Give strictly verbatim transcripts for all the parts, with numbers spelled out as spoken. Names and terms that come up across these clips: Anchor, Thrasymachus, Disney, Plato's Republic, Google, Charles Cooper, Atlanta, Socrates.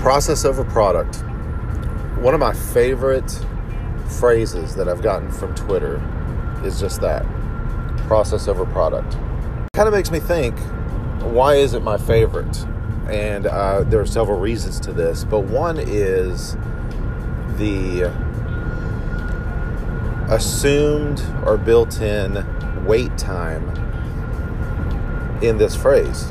Process over product. One of my favorite phrases that I've gotten from Twitter is just that. Process over product. Kind of makes me think, why is it my favorite? And uh, there are several reasons to this, but one is the assumed or built-in wait time in this phrase.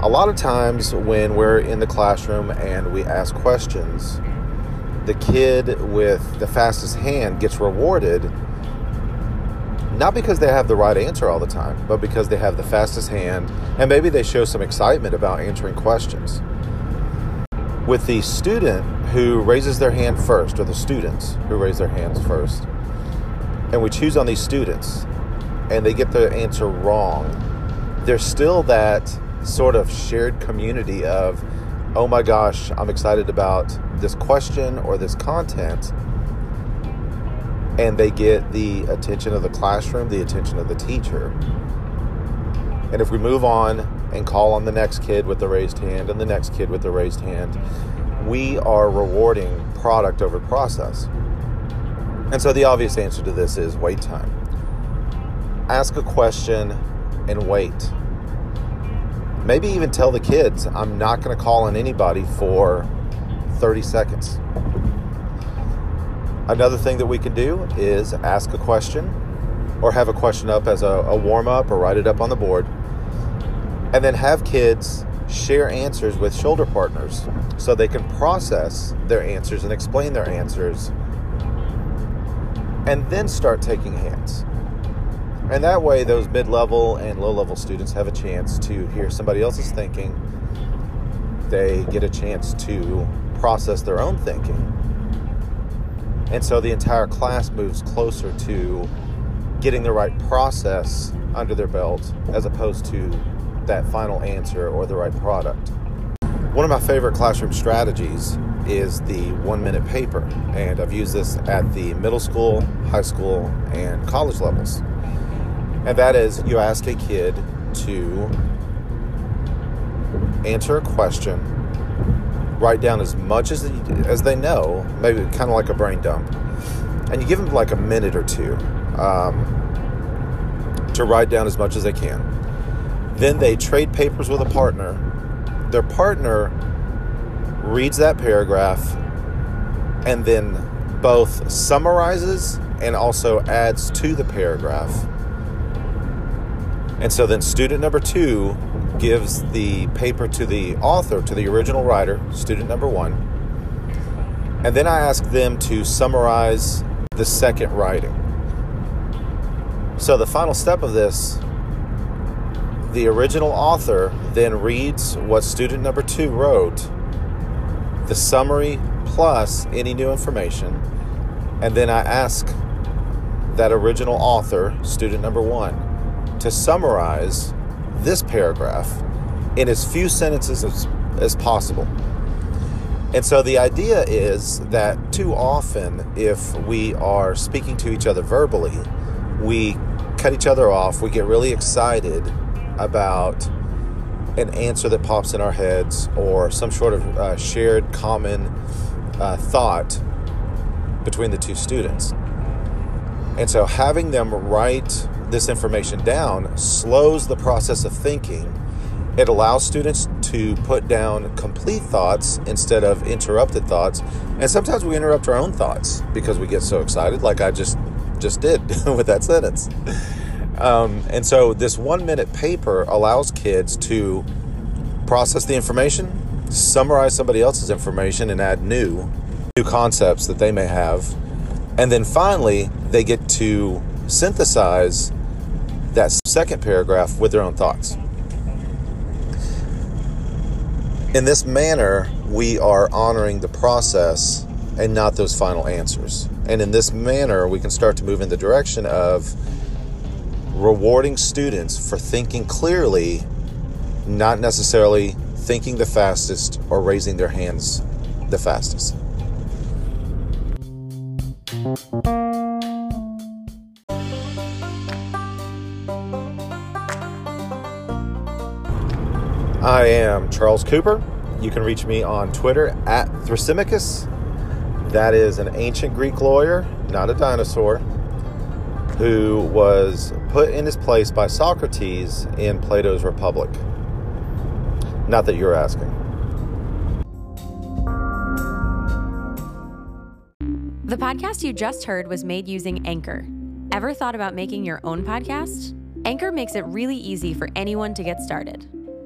A lot of times when we're in the classroom and we ask questions, the kid with the fastest hand gets rewarded, not because they have the right answer all the time, but because they have the fastest hand, and maybe they show some excitement about answering questions. With the student who raises their hand first, or the students who raise their hands first, and we choose on these students, and they get the answer wrong, there's still that sort of shared community of, oh my gosh, I'm excited about this question or this content, and they get the attention of the classroom, the attention of the teacher. And if we move on and call on the next kid with the raised hand and the next kid with the raised hand, we are rewarding product over process. And so the obvious answer to this is wait time. Ask a question and wait. Maybe even tell the kids, I'm not going to call on anybody for thirty seconds. Another thing that we can do is ask a question or have a question up as a, a warm-up or write it up on the board. And then have kids share answers with shoulder partners so they can process their answers and explain their answers. And then start taking hands. And that way, those mid-level and low-level students have a chance to hear somebody else's thinking. They get a chance to process their own thinking. And so the entire class moves closer to getting the right process under their belt as opposed to that final answer or the right product. One of my favorite classroom strategies is the one-minute paper. And I've used this at the middle school, high school, and college levels. And that is, you ask a kid to answer a question, write down as much as they, as they know, maybe kind of like a brain dump, and you give them like a minute or two um, to write down as much as they can. Then they trade papers with a partner. Their partner reads that paragraph and then both summarizes and also adds to the paragraph. And so then student number two gives the paper to the author, to the original writer, student number one. And then I ask them to summarize the second writing. So the final step of this, the original author then reads what student number two wrote, the summary plus any new information. And then I ask that original author, student number one, to summarize this paragraph in as few sentences as, as possible. And so the idea is that too often, if we are speaking to each other verbally, we cut each other off, we get really excited about an answer that pops in our heads or some sort of uh, shared common uh, thought between the two students. And so having them write this information down slows the process of thinking. It allows students to put down complete thoughts instead of interrupted thoughts. And sometimes we interrupt our own thoughts because we get so excited, like I just just did with that sentence. Um, and so this one-minute paper allows kids to process the information, summarize somebody else's information, and add new, new concepts that they may have. And then finally, they get to synthesize that second paragraph with their own thoughts. In this manner, we are honoring the process and not those final answers. And in this manner, we can start to move in the direction of rewarding students for thinking clearly, not necessarily thinking the fastest or raising their hands the fastest. I am Charles Cooper. You can reach me on Twitter at Thrasymachus. That is an ancient Greek lawyer, not a dinosaur, who was put in his place by Socrates in Plato's Republic. Not that you're asking. The podcast you just heard was made using Anchor. Ever thought about making your own podcast? Anchor makes it really easy for anyone to get started.